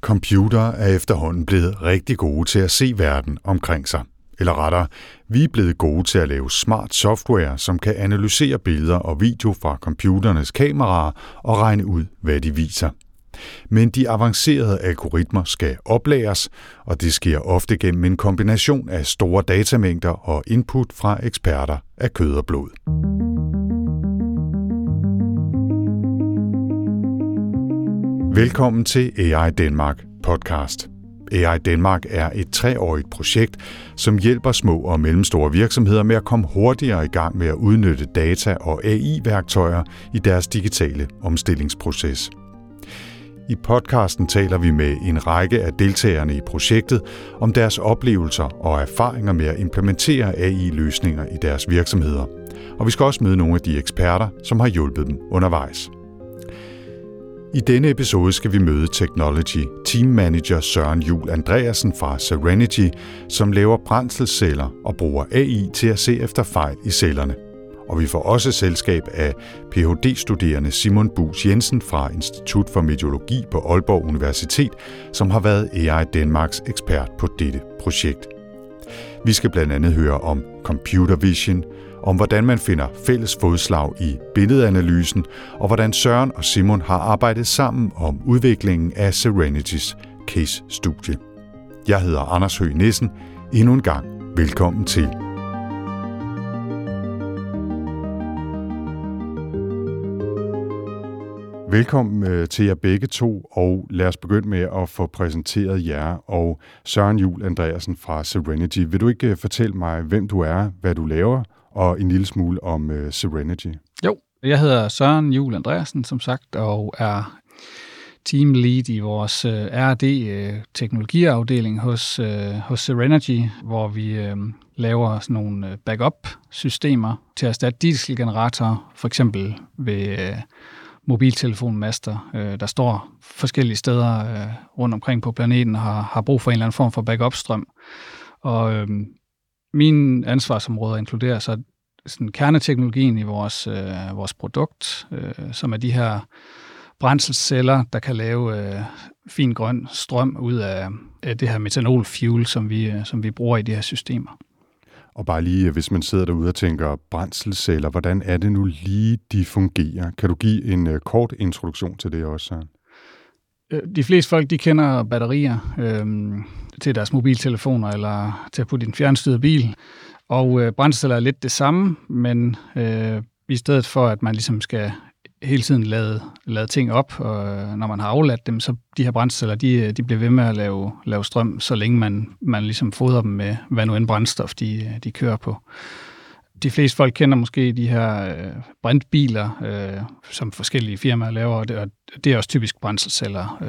Computere er efterhånden blevet rigtig gode til at se verden omkring sig. Eller rettere, vi er blevet gode til at lave smart software, som kan analysere billeder og video fra computernes kameraer og regne ud, hvad de viser. Men de avancerede algoritmer skal oplæres, og det sker ofte gennem en kombination af store datamængder og input fra eksperter af kød og blod. Velkommen til AI Danmark podcast. AI Danmark er et 3-årigt projekt, som hjælper små og mellemstore virksomheder med at komme hurtigere i gang med at udnytte data og AI-værktøjer i deres digitale omstillingsproces. I podcasten taler vi med en række af deltagerne i projektet om deres oplevelser og erfaringer med at implementere AI-løsninger i deres virksomheder. Og vi skal også møde nogle af de eksperter, som har hjulpet dem undervejs. I denne episode skal vi møde Technology Team Manager Søren Juhl Andreasen fra Serenity, som laver brændselsceller og bruger AI til at se efter fejl i cellerne. Og vi får også selskab af Ph.D.-studerende Simon Bus Jensen fra Institut for Meteorologi på Aalborg Universitet, som har været AI Danmarks ekspert på dette projekt. Vi skal blandt andet høre om computer vision, om hvordan man finder fælles fodslag i billedanalysen, og hvordan Søren og Simon har arbejdet sammen om udviklingen af Serenity's case-studie. Jeg hedder Anders Høgh Nissen. Endnu en gang velkommen til. Velkommen til jer begge to, og lad os begynde med at få præsenteret jer og Søren Juhl Andreasen fra Serenity. Vil du ikke fortælle mig, hvem du er, hvad du laver, og en lille smule om Serenity? Jo, jeg hedder Søren Juhl Andreasen, som sagt, og er team lead i vores R&D-teknologiafdeling hos Serenity, hvor vi laver sådan nogle backup-systemer til at erstatte dieselgeneratorer, for eksempel ved mobiltelefonmaster, der står forskellige steder rundt omkring på planeten og har brug for en eller anden form for backup-strøm. Og mine ansvarsområder inkluderer så sådan kerneteknologien i vores produkt, som er de her brændselsceller, der kan lave fin grøn strøm ud af det her metanol-fuel, som vi bruger i de her systemer. Og bare lige, hvis man sidder derude og tænker brændselsceller, hvordan er det nu lige, de fungerer? Kan du give en kort introduktion til det også, Søren? De fleste folk, de kender batterier til deres mobiltelefoner eller til at putte i en fjernstyrede bil. Og brændselceller er lidt det samme, men i stedet for, at man ligesom skal hele tiden lade ting op, og når man har afladt dem, så de her brændselceller, de bliver ved med at lave strøm, så længe man ligesom fodrer dem med, hvad nu end brændstof de kører på. De fleste folk kender måske de her brintbiler, som forskellige firmaer laver, og det er også typisk brændselsceller,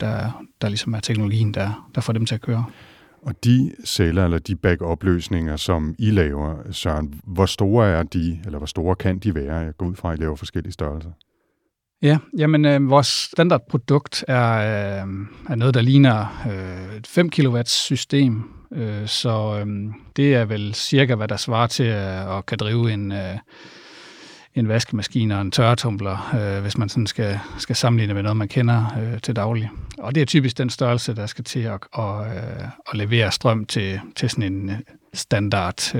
der ligesom er teknologien, der får dem til at køre. Og de celler, eller de backup-løsninger, som I laver, Søren, hvor store er de, eller hvor store kan de være? Jeg går ud fra, at I laver forskellige størrelser. Ja, jamen vores standardprodukt er noget, der ligner et 5 kW system, så det er vel cirka, hvad der svarer til at kan drive en vaskemaskine og en tørretumbler, hvis man sådan skal sammenligne med noget, man kender til daglig. Og det er typisk den størrelse, der skal til at levere strøm til sådan en standard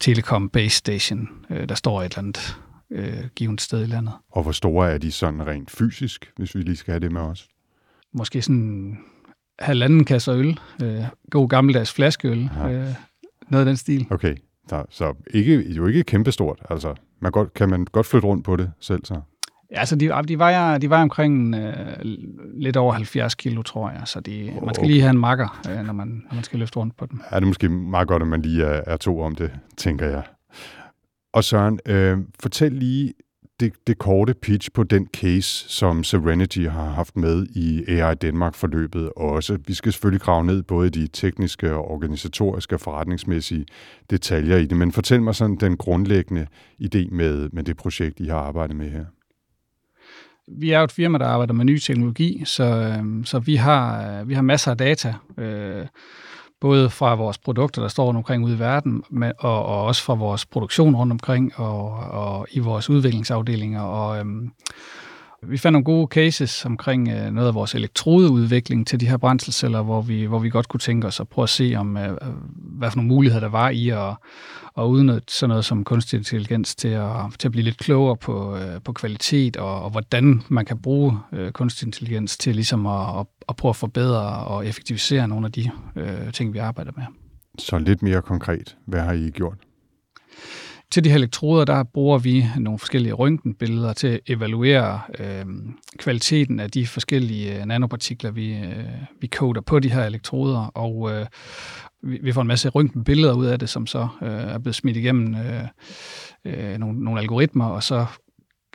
telekom base station, der står et eller andet givet sted i landet. Og hvor store er de sådan rent fysisk, hvis vi lige skal have det med os? Måske sådan 1,5 kasse øl, god gammeldags flaskeøl, noget af den stil. Okay, så ikke kæmpestort, altså. Kan man godt flytte rundt på det selv, så? Ja, altså de vejer omkring lidt over 70 kilo, tror jeg, så man skal lige have en makker, når man skal løfte rundt på dem. Ja, det er måske meget godt, at man lige er to om det, tænker jeg. Og Søren, fortæl lige det korte pitch på den case, som Serenity har haft med i AI Danmark-forløbet også. Vi skal selvfølgelig grave ned både de tekniske, organisatoriske og forretningsmæssige detaljer i det, men fortæl mig sådan den grundlæggende idé med det projekt, I har arbejdet med her. Vi er jo et firma, der arbejder med ny teknologi, så vi har masser af data, både fra vores produkter, der står rundt omkring ude i verden, og også fra vores produktion rundt omkring, og i vores udviklingsafdelinger. Og Vi fandt nogle gode cases omkring noget af vores elektrodeudvikling til de her brændselsceller, hvor vi godt kunne tænke os at prøve at se, om hvad for nogle muligheder der var i at udnytte sådan noget som kunstig intelligens til at blive lidt klogere på kvalitet, og hvordan man kan bruge kunstig intelligens til ligesom at prøve at forbedre og effektivisere nogle af de ting, vi arbejder med. Så lidt mere konkret, hvad har I gjort? Til de her elektroder, der bruger vi nogle forskellige røntgenbilleder til at evaluere kvaliteten af de forskellige nanopartikler, vi koder på de her elektroder, og vi får en masse røntgenbilleder ud af det, som så er blevet smidt igennem nogle algoritmer, og så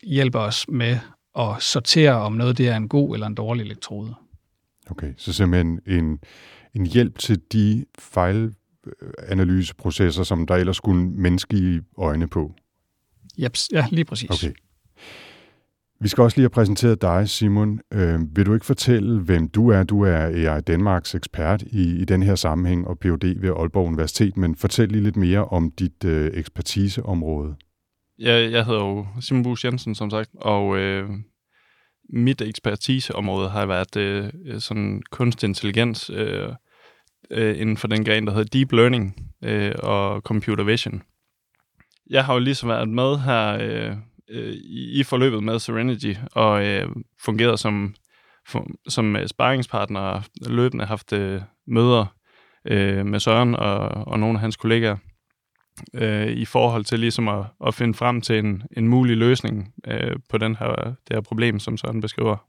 hjælper os med at sortere, om noget det er en god eller en dårlig elektrode. Okay, så simpelthen en hjælp til de fejlanalyseprocesser, som der ellers skulle menneskelige øjne på. Jeps, ja, lige præcis. Okay. Vi skal også lige have præsenteret dig, Simon. Vil du ikke fortælle, hvem du er? Du er AI Danmarks ekspert i den her sammenhæng og Ph.D. ved Aalborg Universitet, men fortæl lige lidt mere om dit ekspertiseområde. Ja, jeg hedder jo Simon Bus Jensen, som sagt, og mit ekspertiseområde har været sådan kunstig intelligens, inden for den gren, der hedder Deep Learning og Computer Vision. Jeg har jo ligesom været med her i forløbet med Serenity og fungeret som sparringspartner, løbende haft møder med Søren og nogle af hans kollegaer i forhold til ligesom at finde frem til en mulig løsning på det her problem, som Søren beskriver.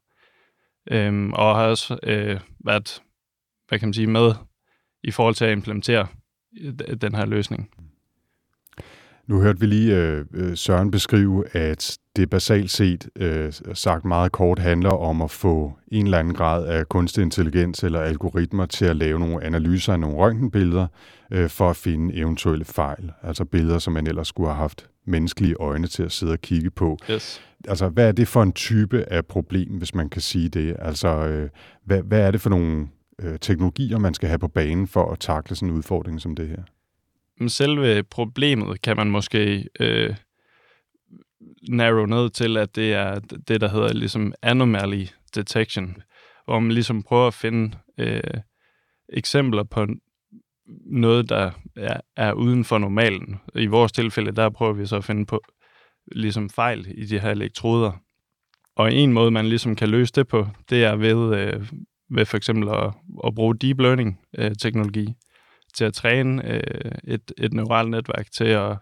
Og har også været, hvad kan man sige, med i forhold til at implementere den her løsning. Nu hørte vi lige Søren beskrive, at det basalt set, sagt meget kort, handler om at få en eller anden grad af kunstig intelligens eller algoritmer til at lave nogle analyser af nogle røntgenbilleder for at finde eventuelle fejl. Altså billeder, som man ellers skulle have haft menneskelige øjne til at sidde og kigge på. Yes. Altså, hvad er det for en type af problem, hvis man kan sige det? Altså, hvad er det for nogle teknologier, man skal have på banen for at takle sådan en udfordring som det her? Selve problemet kan man måske narrow ned til, at det er det, der hedder ligesom anomaly detection, hvor man ligesom prøver at finde eksempler på noget, der er uden for normalen. I vores tilfælde, der prøver vi så at finde på ligesom fejl i de her elektroder. Og en måde, man ligesom kan løse det på, det er ved ved for eksempel at bruge deep learning-teknologi til at træne et neuralt netværk til at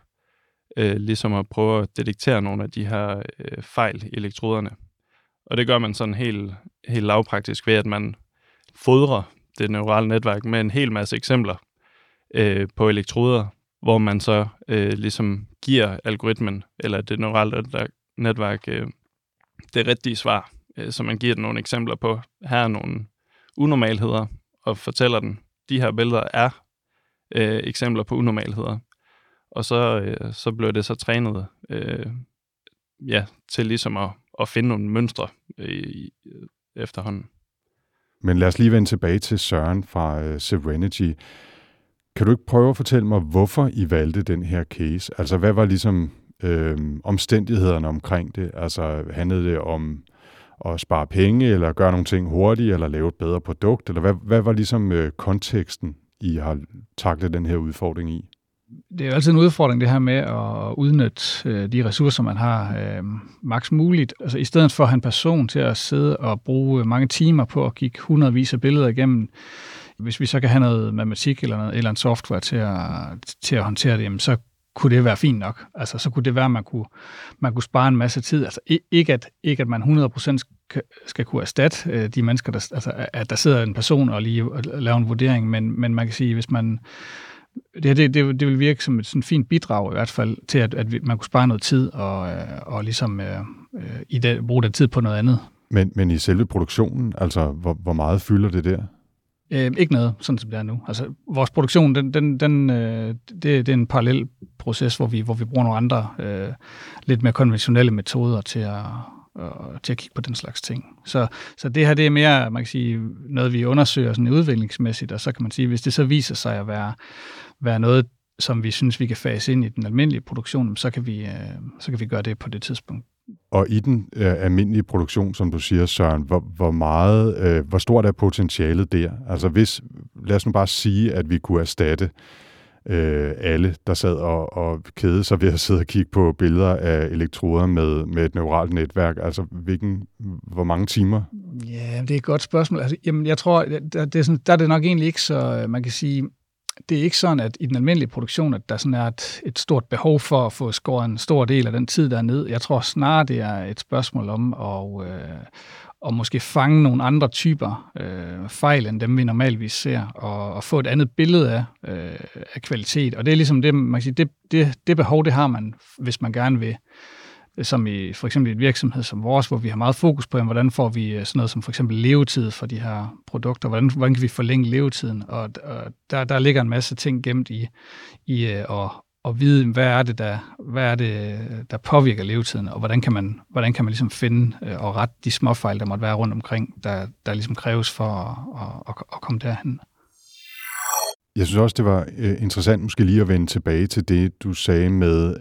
ligesom at prøve at detektere nogle af de her fejl i elektroderne. Og det gør man sådan helt lavpraktisk ved, at man fodrer det neurale netværk med en hel masse eksempler på elektroder, hvor man så ligesom giver algoritmen eller det neurale netværk det rigtige svar. Så man giver den nogle eksempler på, her er nogle unormalheder, og fortæller den, de her billeder er eksempler på unormalheder. Og så bliver det så trænet til ligesom at finde nogle mønstre efterhånden. Men lad os lige vende tilbage til Søren fra Serenity. Kan du ikke prøve at fortælle mig, hvorfor I valgte den her case? Altså, hvad var ligesom omstændighederne omkring det? Altså, handlede det om og spare penge, eller gøre nogle ting hurtigt, eller lave et bedre produkt, eller hvad var ligesom konteksten, I har taklet den her udfordring i? Det er jo altid en udfordring, det her med at udnytte de ressourcer, man har maks muligt. Altså, i stedet for at have en person til at sidde og bruge mange timer på at kigge hundredvis af billeder igennem, hvis vi så kan have noget matematik eller noget, eller en software til at håndtere det, jamen, så kunne det være fint nok. Altså, så kunne det være, at man kunne spare en masse tid. Altså, ikke at man 100% skal kunne erstatte de mennesker, der, altså, at der sidder en person og lige laver en vurdering, men man kan sige, hvis man... Det vil virke som et sådan fint bidrag i hvert fald til, at man kunne spare noget tid og ligesom bruge den tid på noget andet. Men i selve produktionen, altså, hvor meget fylder det der? Ikke noget, sådan som det er nu. Altså, vores produktion, det er en parallel proces, hvor vi bruger nogle andre, lidt mere konventionelle metoder til at kigge på den slags ting. Så det her, det er mere, man kan sige, noget, vi undersøger sådan udviklingsmæssigt, og så kan man sige, hvis det så viser sig at være noget, som vi synes, vi kan fase ind i den almindelige produktion, så kan vi gøre det på det tidspunkt. Og i den almindelige produktion, som du siger, Søren, hvor stort er potentialet der? Altså hvis, lad os nu bare sige, at vi kunne erstatte alle, der sad og kede sig ved at sidde og kigge på billeder af elektroder med et neuralt netværk. Altså, hvor mange timer? Ja, det er et godt spørgsmål. Altså, jamen, jeg tror, der er det nok egentlig ikke så, man kan sige, det er ikke sådan, at i den almindelige produktion, at der sådan er et stort behov for at få skåret en stor del af den tid, der er ned. Jeg tror snarere, det er et spørgsmål om at måske fange nogle andre typer fejl, end dem vi normalvis ser, og få et andet billede af kvalitet. Og det er ligesom det, man kan sige, det behov, det har man, hvis man gerne vil. Som i for eksempel et virksomhed som vores, hvor vi har meget fokus på, hvordan får vi sådan noget som for eksempel levetid for de her produkter, hvordan kan vi forlænge levetiden, og der ligger en masse ting gemt i at vide, hvad er det der påvirker levetiden, og hvordan kan man ligesom finde og rette de småfejl, der måtte være rundt omkring, der ligesom kræves for at komme derhen. Jeg synes også, det var interessant måske lige at vende tilbage til det, du sagde med,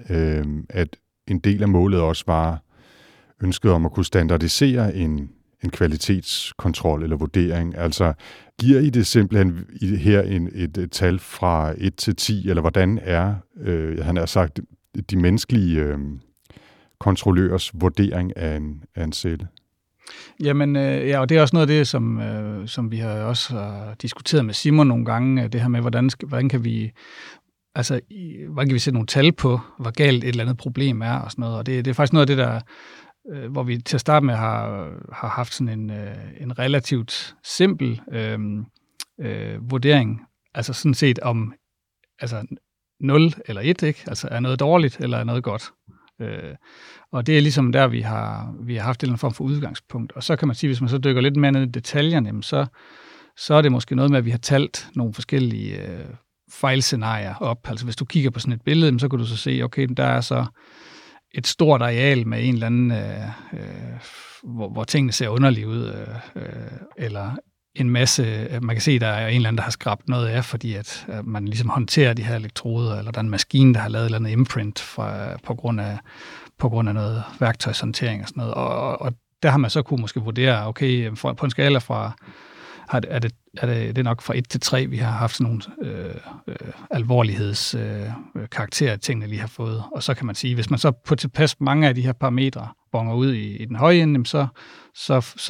at en del af målet også var ønsket om at kunne standardisere en kvalitetskontrol eller vurdering. Altså, giver I det simpelthen her et tal fra 1 til 10, eller hvordan er, han har sagt, de menneskelige kontrollørers vurdering af en celle? Jamen, ja, og det er også noget af det, som vi har også diskuteret med Simon nogle gange, det her med, hvordan kan vi sætte nogle tal på, hvor galt et eller andet problem er og sådan noget. Og det er faktisk noget af det, der, hvor vi til at starte med har haft sådan en relativt simpel vurdering. Altså sådan set om 0 eller 1, ikke? Altså er noget dårligt eller er noget godt. Og det er ligesom der, vi har haft en eller anden form for udgangspunkt. Og så kan man sige, hvis man så dykker lidt mere ned i detaljerne, så er det måske noget med, at vi har talt nogle forskellige fejlscenarier op. Altså hvis du kigger på sådan et billede, så kan du så se, okay, der er så et stort areal med en eller anden, hvor tingene ser underlige ud, eller en masse, man kan se, der er en eller anden, der har skrabt noget af, fordi at man ligesom håndterer de her elektroder, eller der er en maskine, der har lavet et eller andet imprint på grund af noget værktøjshåndtering og sådan noget. Og der har man så kunne måske vurdere, okay, på en skala fra er det nok fra 1 til 3, vi har haft sådan nogle alvorlighedskarakterer, tingene lige har fået. Og så kan man sige, hvis man så på tilpas mange af de her parametre bonger ud i den høje ende, så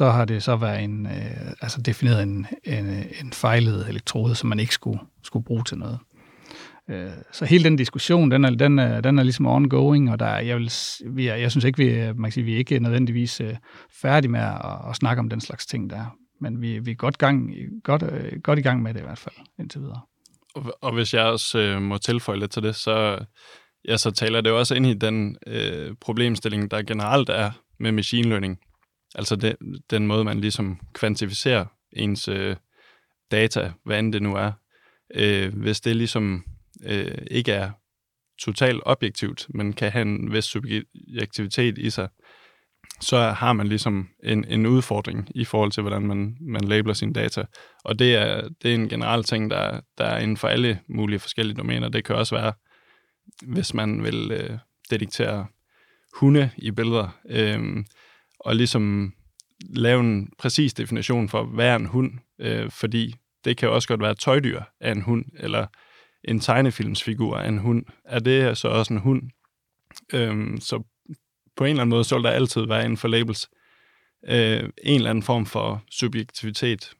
har det så været defineret en fejlet elektrode, som man ikke skulle bruge til noget. Så hele den diskussion, den er ligesom ongoing, og jeg synes ikke, vi er ikke nødvendigvis færdige med at snakke om den slags ting, der er. Men vi er godt i gang med det i hvert fald, indtil videre. Og hvis jeg også må tilføje lidt til det, så taler det jo også ind i den problemstilling, der generelt er med machine learning. Altså den måde, man ligesom kvantificerer ens data, hvad end det nu er. Hvis det ligesom ikke er totalt objektivt, men kan have en vis subjektivitet i sig, så har man ligesom en udfordring i forhold til, hvordan man labeler sine data. Og det er en generel ting, der er inden for alle mulige forskellige domæner. Det kan også være, hvis man vil detektere hunde i billeder, og ligesom lave en præcis definition for, hvad er en hund, fordi det kan også godt være tøjdyr af en hund, eller en tegnefilmsfigur af en hund. Er det så også en hund? Så på en eller anden måde, så vil der altid være inden for labels en eller anden form for subjektivitet.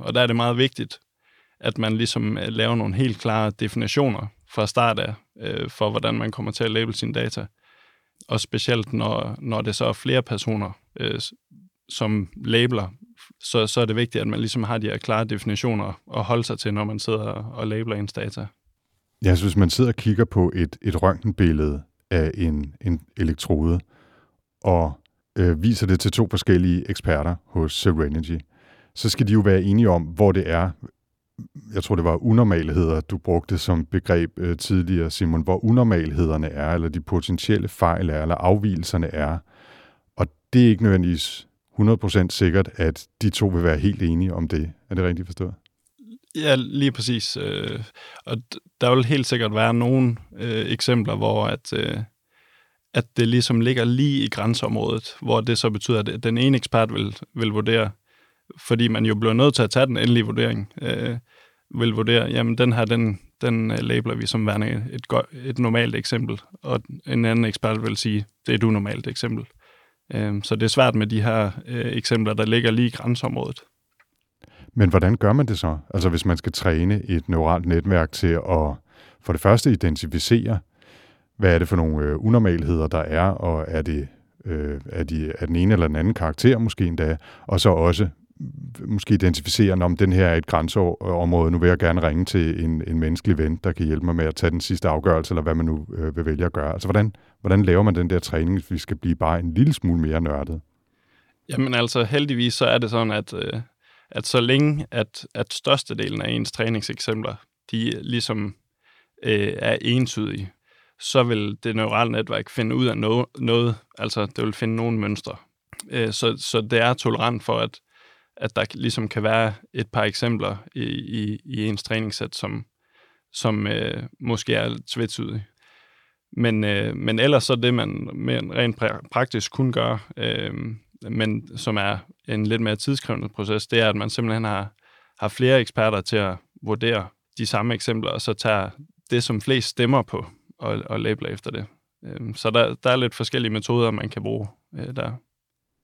Og der er det meget vigtigt, at man ligesom laver nogle helt klare definitioner fra start af, for hvordan man kommer til at label sine data. Og specielt når det så er flere personer, som labeler, så er det vigtigt, at man ligesom har de her klare definitioner at holde sig til, når man sidder og labeler ens data. Ja, så hvis man sidder og kigger på et røntgenbillede, af en elektrode, og viser det til to forskellige eksperter hos Serenity, så skal de jo være enige om, hvor det er, jeg tror det var unormalheder, du brugte som begreb tidligere, Simon, hvor unormalhederne er, eller de potentielle fejl er, eller afvigelserne er. Og det er ikke nødvendigvis 100% sikkert, at de to vil være helt enige om det. Er det rigtigt forstået? Ja, lige præcis. Og der vil helt sikkert være nogle eksempler, hvor at, at det ligesom ligger lige i grænseområdet, hvor det så betyder, at den ene ekspert vil vurdere, fordi man jo bliver nødt til at tage den endelige vurdering, vil vurdere, jamen den her, den labeler vi som værende et normalt eksempel, og en anden ekspert vil sige, det er et unormalt eksempel. Så det er svært med de her eksempler, der ligger lige i grænseområdet. Men hvordan gør man det så? Altså hvis man skal træne et neuralt netværk til at for det første identificere, hvad er det for nogle unormalheder, der er, og er de af den ene eller den anden karakter måske endda, og så også måske identificere, om den her er et grænseområde, nu vil jeg gerne ringe til en menneskelig ven, der kan hjælpe mig med at tage den sidste afgørelse, eller hvad man nu vil vælge at gøre. Altså hvordan laver man den der træning, hvis vi skal blive bare en lille smule mere nørdet? Jamen altså heldigvis så er det sådan, at så længe at størstedelen af ens træningseksempler, de ligesom er entydige, så vil det neurale netværk finde ud af noget, altså det vil finde nogle mønstre. Så det er tolerant for, at der ligesom kan være et par eksempler i ens træningssæt, som måske er tvetydige. Men ellers så det, man rent praktisk kunne gøre, men som er en lidt mere tidskrævende proces, det er, at man simpelthen har flere eksperter til at vurdere de samme eksempler, og så tager det, som flest stemmer på, og labeler efter det. Så der er lidt forskellige metoder, man kan bruge der.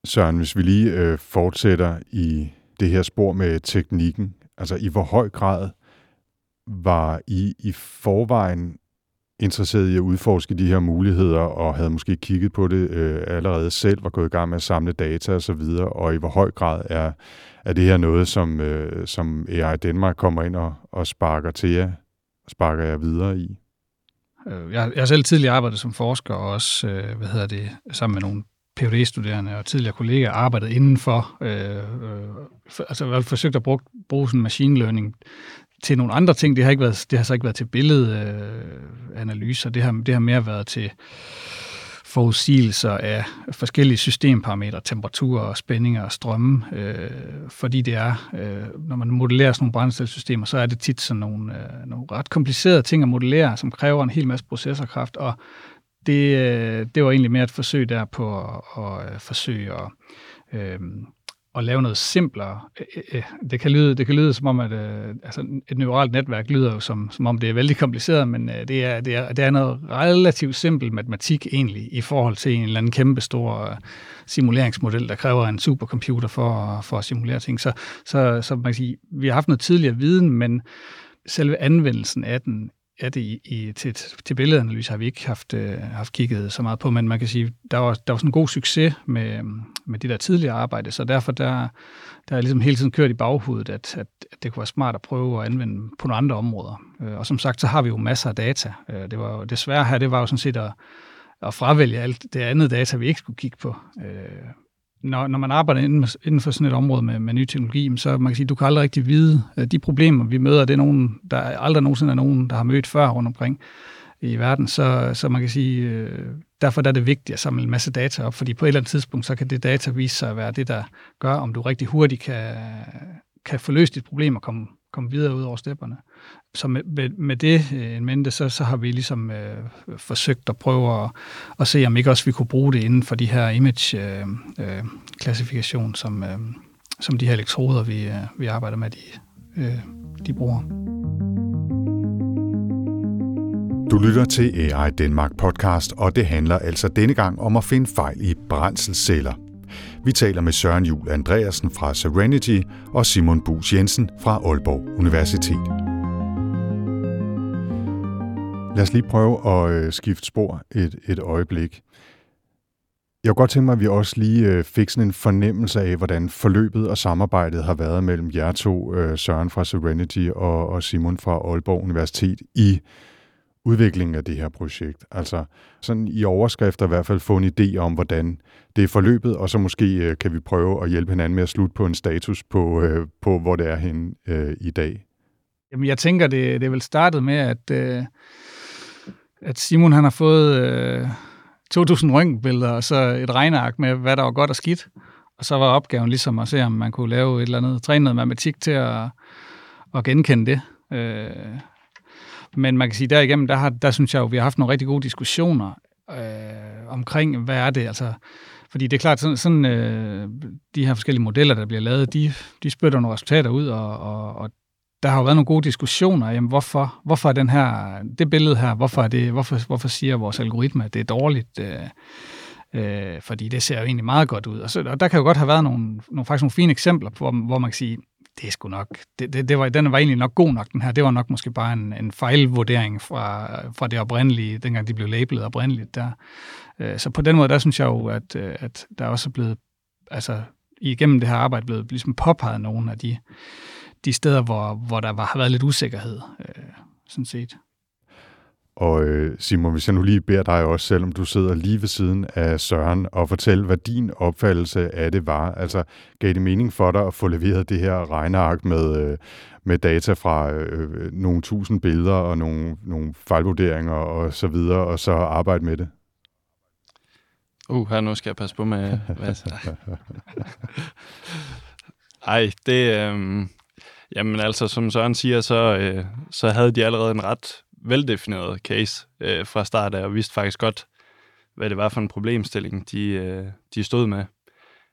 Søren, hvis vi lige fortsætter i det her spor med teknikken, altså i hvor høj grad var I forvejen interesseret i at udforske de her muligheder, og havde måske kigget på det allerede selv, var gået i gang med at samle data osv., og i hvor høj grad er det her noget, som AI Danmark kommer ind og sparker til jer, og sparker jer videre i? Jeg har selv tidligere arbejdet som forsker, og også sammen med nogle PhD-studerende og tidligere kollegaer arbejdet indenfor, jeg har forsøgt at bruge sådan machine learning til nogle andre ting. Det har så ikke været til billedanalyser, det har mere været til forudsigelser af forskellige systemparametre, temperaturer og spændinger og strømme, fordi det er, når man modellerer sådan nogle brændstofsystemer, så er det tit sådan nogle ret komplicerede ting at modellere, som kræver en hel masse processorkraft, og det var egentlig mere et forsøg der på at forsøge at lave noget simplere. Det kan lyde som om, at et neuralt netværk lyder jo som om, det er vældig kompliceret, men det er noget relativt simpel matematik egentlig i forhold til en eller anden kæmpe stor simuleringsmodel, der kræver en supercomputer for at simulere ting. Så man kan sige, vi har haft noget tidligere viden, men selve anvendelsen af den, til billedanalyse har vi ikke haft kigget så meget på, men man kan sige, der var sådan en god succes med det der tidligere arbejde, så derfor der er ligesom hele tiden kørt i baghovedet, at det kunne være smart at prøve at anvende på nogle andre områder. Og som sagt, så har vi jo masser af data. Det var jo desværre her, det var jo sådan set at fravælge alt det andet data, vi ikke skulle kigge på. Når man arbejder inden for sådan et område med ny teknologi, så man kan sige, du kan aldrig rigtig vide. De problemer, vi møder, det er nogen, der aldrig nogensinde er nogen, der har mødt før rundt omkring i verden. Så man kan sige, derfor er det vigtigt at samle en masse data op, fordi på et eller andet tidspunkt, så kan det data vise sig at være det, der gør, om du rigtig hurtigt kan få løst dit problem og komme videre ud over stepperne. Så med det en mente, så har vi ligesom forsøgt at prøve at se, om ikke også vi kunne bruge det inden for de her image-klassifikation, som de her elektroder, vi arbejder med, de bruger. Du lytter til AI Danmark podcast, og det handler altså denne gang om at finde fejl i brændselsceller. Vi taler med Søren Juhl Andreasen fra Serenity og Simon Bus Jensen fra Aalborg Universitet. Lad os lige prøve at skifte spor et øjeblik. Jeg kunne godt tænke mig, at vi også lige fik sådan en fornemmelse af, hvordan forløbet og samarbejdet har været mellem jer to, Søren fra Serenity og Simon fra Aalborg Universitet, i udviklingen af det her projekt. Altså sådan i overskrifter i hvert fald få en idé om, hvordan det er forløbet, og så måske kan vi prøve at hjælpe hinanden med at slutte på en status på hvor det er henne i dag. Jamen jeg tænker, det er vel startet med, at Simon han har fået 2.000 røntgenbilleder og så et regneark med, hvad der var godt og skidt. Og så var opgaven ligesom at se, om man kunne lave et eller andet, træne noget matematik til at genkende det. Men man kan sige, derigennem, der synes jeg jo, vi har haft nogle rigtig gode diskussioner omkring, hvad er det? Altså, fordi det er klart, sådan de her forskellige modeller, der bliver lavet, de spytter nogle resultater ud, og der har jo været nogle gode diskussioner. Jamen, hvorfor er den her, det billede her, hvorfor siger vores algoritme, at det er dårligt? Fordi det ser jo egentlig meget godt ud. Og der kan jo godt have været nogle fine eksempler, hvor man kan sige, det er sgu nok, den var egentlig nok god nok, den her. Det var nok måske bare en fejlvurdering fra det oprindelige, dengang de blev labelet oprindeligt der. Så på den måde, der synes jeg jo, at der også er blevet, altså igennem det her arbejde, blevet ligesom påpeget nogle af de steder, hvor der har været lidt usikkerhed, sådan set. Og Simon, hvis jeg nu lige beder dig også, selvom du sidder lige ved siden af Søren, og fortælle, hvad din opfattelse af det var. Altså, gav det mening for dig at få leveret det her regneark med data fra nogle tusind billeder og nogle fejlvurderinger og så videre, og så arbejde med det? Her nu skal jeg passe på med... Ej, det... Jamen altså, som Søren siger, så havde de allerede en ret veldefineret case fra start af, og vidste faktisk godt, hvad det var for en problemstilling, de stod med.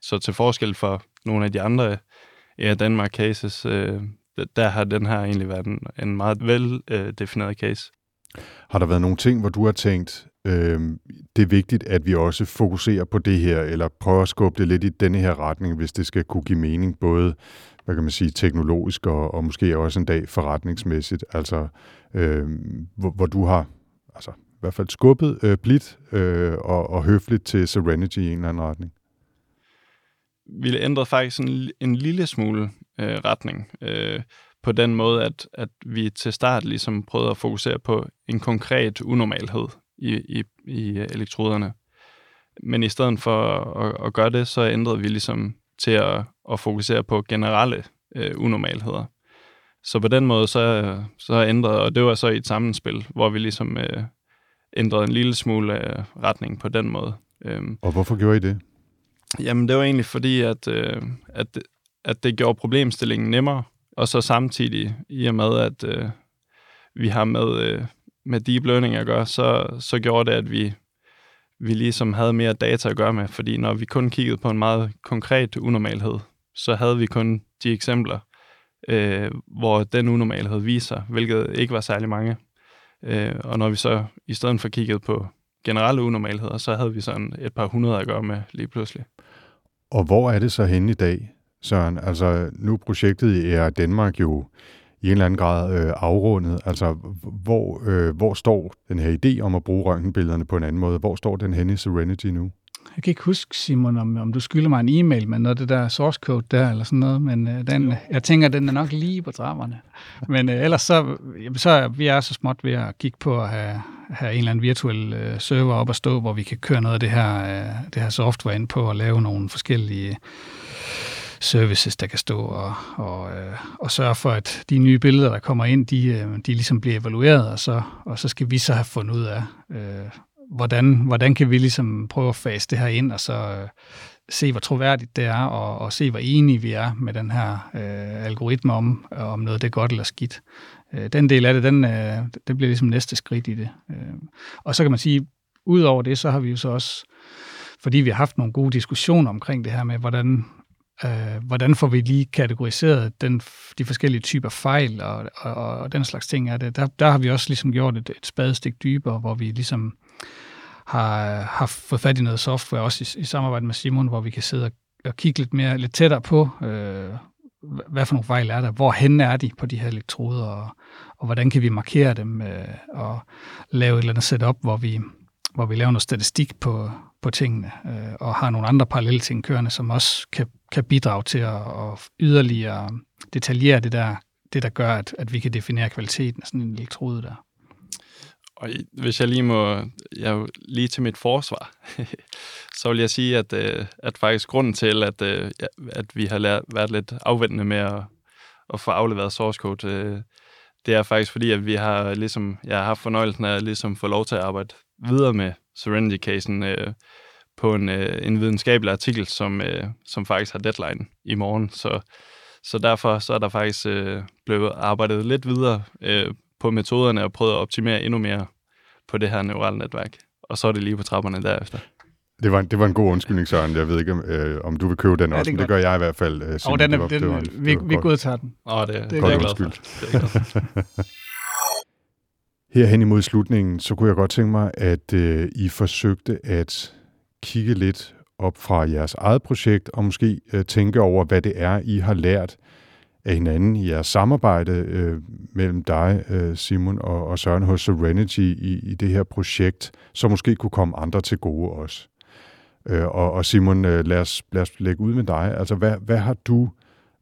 Så til forskel for nogle af de andre AI Danmark cases, der har den her egentlig været en meget veldefineret case. Har der været nogle ting, hvor du har tænkt, det er vigtigt, at vi også fokuserer på det her, eller prøver at skubbe det lidt i denne her retning, hvis det skal kunne give mening, både hvad kan man sige, teknologisk og måske også en dag forretningsmæssigt, altså hvor du har altså, i hvert fald skubbet blidt og høfligt til Serenity i en eller anden retning? Vi ændrede faktisk en lille smule retning på den måde, at vi til start ligesom prøvede at fokusere på en konkret unormalhed i elektroderne. Men i stedet for at gøre det, så ændrede vi ligesom til at fokusere på generelle unormalheder. Så på den måde så ændrede, og det var så i et sammenspil, hvor vi ligesom ændrede en lille smule retning på den måde. Og hvorfor gjorde I det? Jamen det var egentlig fordi, at det gjorde problemstillingen nemmere, og så samtidig i og med, at vi har med deep learning at gøre, så gjorde det, at vi ligesom havde mere data at gøre med, fordi når vi kun kiggede på en meget konkret unormalhed, så havde vi kun de eksempler, hvor den unormalhed viser, hvilket ikke var særlig mange. Og når vi så i stedet for kiggede på generelle unormalheder, så havde vi sådan et par hundrede at gøre med lige pludselig. Og hvor er det så henne i dag, Søren? Altså nu er projektet i AI Danmark jo i en eller anden grad afrundet. Altså, hvor står den her idé om at bruge røntgenbillederne på en anden måde? Hvor står den henne i Serenity nu? Jeg kan ikke huske, Simon, om du skylder mig en e-mail med noget af det der source code der, eller sådan noget, men jeg tænker, den er nok lige på trapperne. Men ellers så vi er så småt ved at kigge på at have en eller anden virtuel server op at stå, hvor vi kan køre noget af det her software ind på og lave nogle forskellige services, der kan stå og sørge for, at de nye billeder, der kommer ind, de ligesom bliver evalueret, og så skal vi så have fundet ud af, hvordan kan vi ligesom prøve at fase det her ind, og så se, hvor troværdigt det er, og se, hvor enige vi er med den her algoritme om noget, det er godt eller skidt. Den del af det, det bliver ligesom næste skridt i det. Og så kan man sige, ud over det, så har vi jo så også, fordi vi har haft nogle gode diskussioner omkring det her med, hvordan får vi lige kategoriseret de forskellige typer fejl og den slags ting er det. Der har vi også ligesom gjort et spadestik dybere, hvor vi ligesom har fået fat i noget software, også i samarbejde med Simon, hvor vi kan sidde og kigge lidt tættere på, hvad for nogle fejl er der, hvorhenne er de på de her elektroder, og hvordan kan vi markere dem, og lave et eller andet setup, hvor vi laver noget statistik på tingene, og har nogle andre parallelle ting kørende, som også kan bidrage til at yderligere detaljere det der gør, at vi kan definere kvaliteten af sådan en elektrode der. Og hvis jeg lige må, lige til mit forsvar, så vil jeg sige, at faktisk grunden til, at vi har været lidt afventende med at få afleveret source code, det er faktisk fordi, at vi har ligesom, jeg har haft fornøjelsen af at ligesom få lov til at arbejde videre med Serenity-casen på en videnskabelig artikel, som faktisk har deadline i morgen. Så derfor så er der faktisk blevet arbejdet lidt videre på metoderne og prøvet at optimere endnu mere på det her neurale netværk. og så er det lige på trapperne derefter. Det var en god undskyldning, Søren. Jeg ved ikke, om du vil købe den også, men det gør jeg i hvert fald. Vi godtager den. Det er godt undskyld. Herhen imod slutningen, så kunne jeg godt tænke mig, at I forsøgte at kigge lidt op fra jeres eget projekt, og måske tænke over, hvad det er, I har lært af hinanden i jeres samarbejde mellem dig, Simon, og Søren hos Serenity i det her projekt, som måske kunne komme andre til gode også. Og Simon, lad os lægge ud med dig. Altså, hvad har du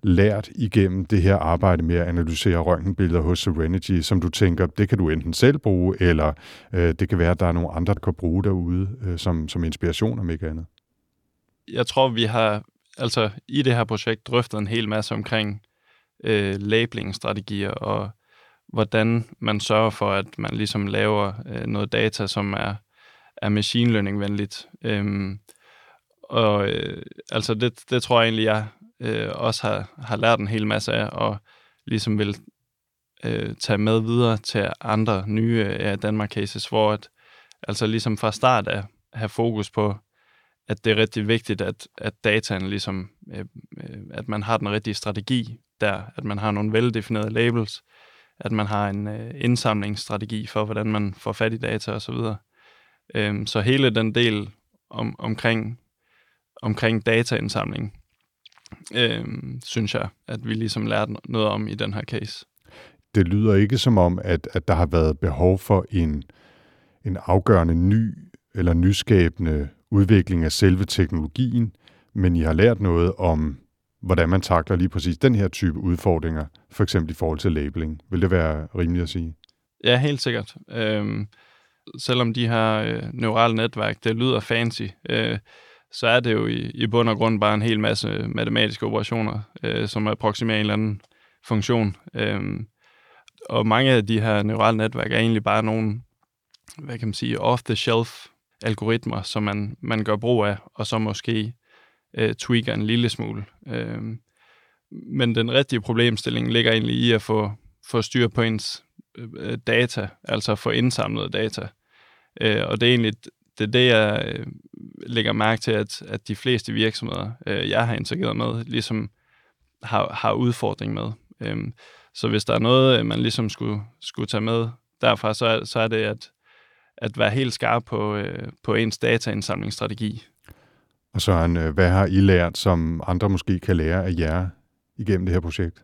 lært igennem det her arbejde med at analysere røntgenbilleder hos Serenity, som du tænker, det kan du enten selv bruge, eller det kan være, at der er nogle andre, der kan bruge derude som inspiration, om ikke andet? Jeg tror, vi har altså i det her projekt drøftet en hel masse omkring labeling-strategier og hvordan man sørger for, at man ligesom laver noget data, som er machine learning-venligt. Altså det tror jeg egentlig, jeg også har lært en hel masse af, og ligesom vil tage med videre til andre nye Danmark-cases, hvor at, altså ligesom fra start af have fokus på, at det er rigtig vigtigt, at dataen ligesom, at man har den rigtige strategi der, at man har nogle veldefinerede labels, at man har en indsamlingsstrategi for, hvordan man får fat i data osv. Så hele den del omkring dataindsamling, synes jeg, at vi ligesom lærte noget om i den her case. Det lyder ikke som om, at der har været behov for en afgørende ny eller nyskabende udvikling af selve teknologien, men I har lært noget om, hvordan man takler lige præcis den her type udfordringer, for eksempel i forhold til labeling. Vil det være rimeligt at sige? Ja, helt sikkert. Selvom de her neurale netværk, det lyder fancy, så er det jo i bund og grund bare en hel masse matematiske operationer, som approximerer en eller anden funktion. Og mange af de her neurale netværk er egentlig bare nogle, hvad kan man sige, off-the-shelf algoritmer, som man gør brug af, og så måske tweaker en lille smule. Men den rigtige problemstilling ligger egentlig i at få styr på ens data, altså få indsamlet data. Og det er egentlig det, jeg lægger mærke til, at de fleste virksomheder, jeg har interageret med, ligesom har udfordring med. Så hvis der er noget, man ligesom skulle tage med derfra, så er det at være helt skarp på ens dataindsamlingsstrategi. Og Søren, hvad har I lært, som andre måske kan lære af jer igennem det her projekt?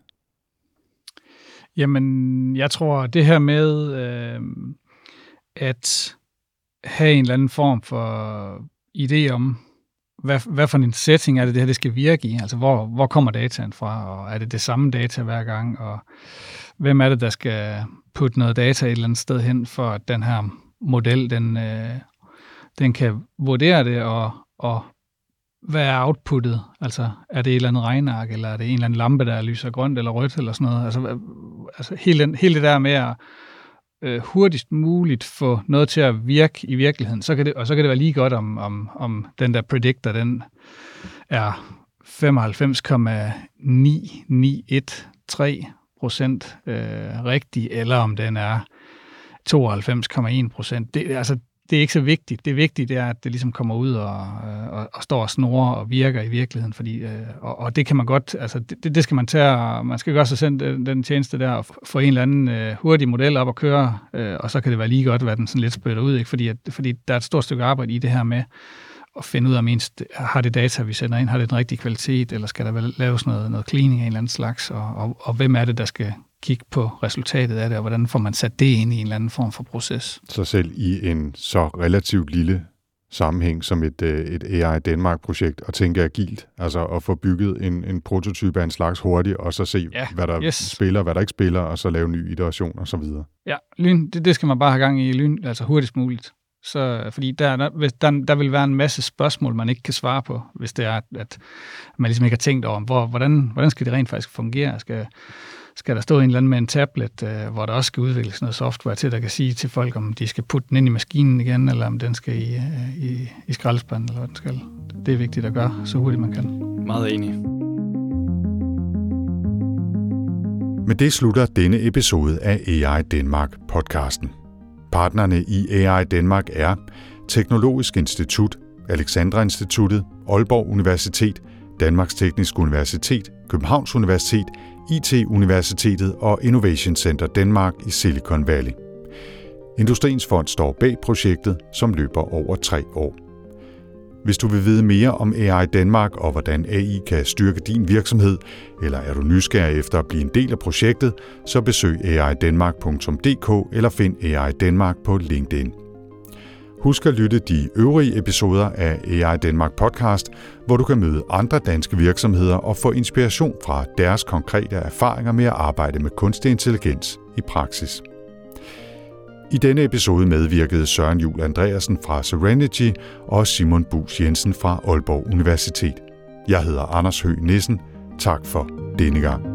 Jamen, jeg tror, det her med at have en eller anden form for idé om, hvad for en setting er det her skal virke i? Altså, hvor kommer dataen fra? Og er det samme data hver gang? Og hvem er det, der skal putte noget data et eller andet sted hen, for at den her model, den kan vurdere det, og hvad er outputtet? Altså, er det et eller andet regneark, eller er det en eller anden lampe, der lyser grønt eller rødt, eller sådan noget? Altså hele det der med at hurtigst muligt få noget til at virke i virkeligheden, så kan det være lige godt, om den der predictor, den er 95,9913% rigtig, eller om den er 92,1%. Det er ikke så vigtigt. Det vigtige er, at det ligesom kommer ud og står og snorer og virker i virkeligheden, fordi og det kan man godt. Altså det skal man tage. Og man skal gøre sig selv den tjeneste der og få en eller anden hurtig model op at køre, og så kan det være lige godt, hvad den sådan lidt spytter ud, ikke? Fordi der er et stort stykke arbejde i det her med at finde ud af, har det data, vi sender ind, har det den rigtige kvalitet, eller skal der laves noget cleaning af en eller anden slags, og hvem er det, der skal kigge på resultatet af det, og hvordan får man sat det ind i en eller anden form for proces. Så selv i en så relativt lille sammenhæng som et AI Danmark-projekt, og tænke agilt, altså at få bygget en prototype af en slags hurtigt, og så se, hvad der spiller, hvad der ikke spiller, og så lave ny iteration og så videre. Ja, det skal man bare have gang i lyn, altså hurtigst muligt. Så, fordi der vil være en masse spørgsmål, man ikke kan svare på, hvis det er, at man ligesom ikke har tænkt over, hvordan skal det rent faktisk fungere? Skal der stå en eller anden med en tablet, hvor der også skal udvikles noget software til, der kan sige til folk, om de skal putte den ind i maskinen igen, eller om den skal i skraldespanden, eller hvad den skal. Det er vigtigt at gøre, så hurtigt man kan. Meget enig. Med det slutter denne episode af AI Danmark podcasten. Partnerne i AI Danmark er Teknologisk Institut, Alexandra Instituttet, Aalborg Universitet, Danmarks Tekniske Universitet, Københavns Universitet, IT-Universitetet og Innovation Center Danmark i Silicon Valley. Industriens Fond står bag projektet, som løber over 3 år. Hvis du vil vide mere om AI Danmark og hvordan AI kan styrke din virksomhed, eller er du nysgerrig efter at blive en del af projektet, så besøg aidanmark.dk eller find AI Danmark på LinkedIn. Husk at lytte de øvrige episoder af AI Danmark podcast, hvor du kan møde andre danske virksomheder og få inspiration fra deres konkrete erfaringer med at arbejde med kunstig intelligens i praksis. I denne episode medvirkede Søren Juhl Andreasen fra Serenity og Simon Bus Jensen fra Aalborg Universitet. Jeg hedder Anders Høgh Nissen. Tak for denne gang.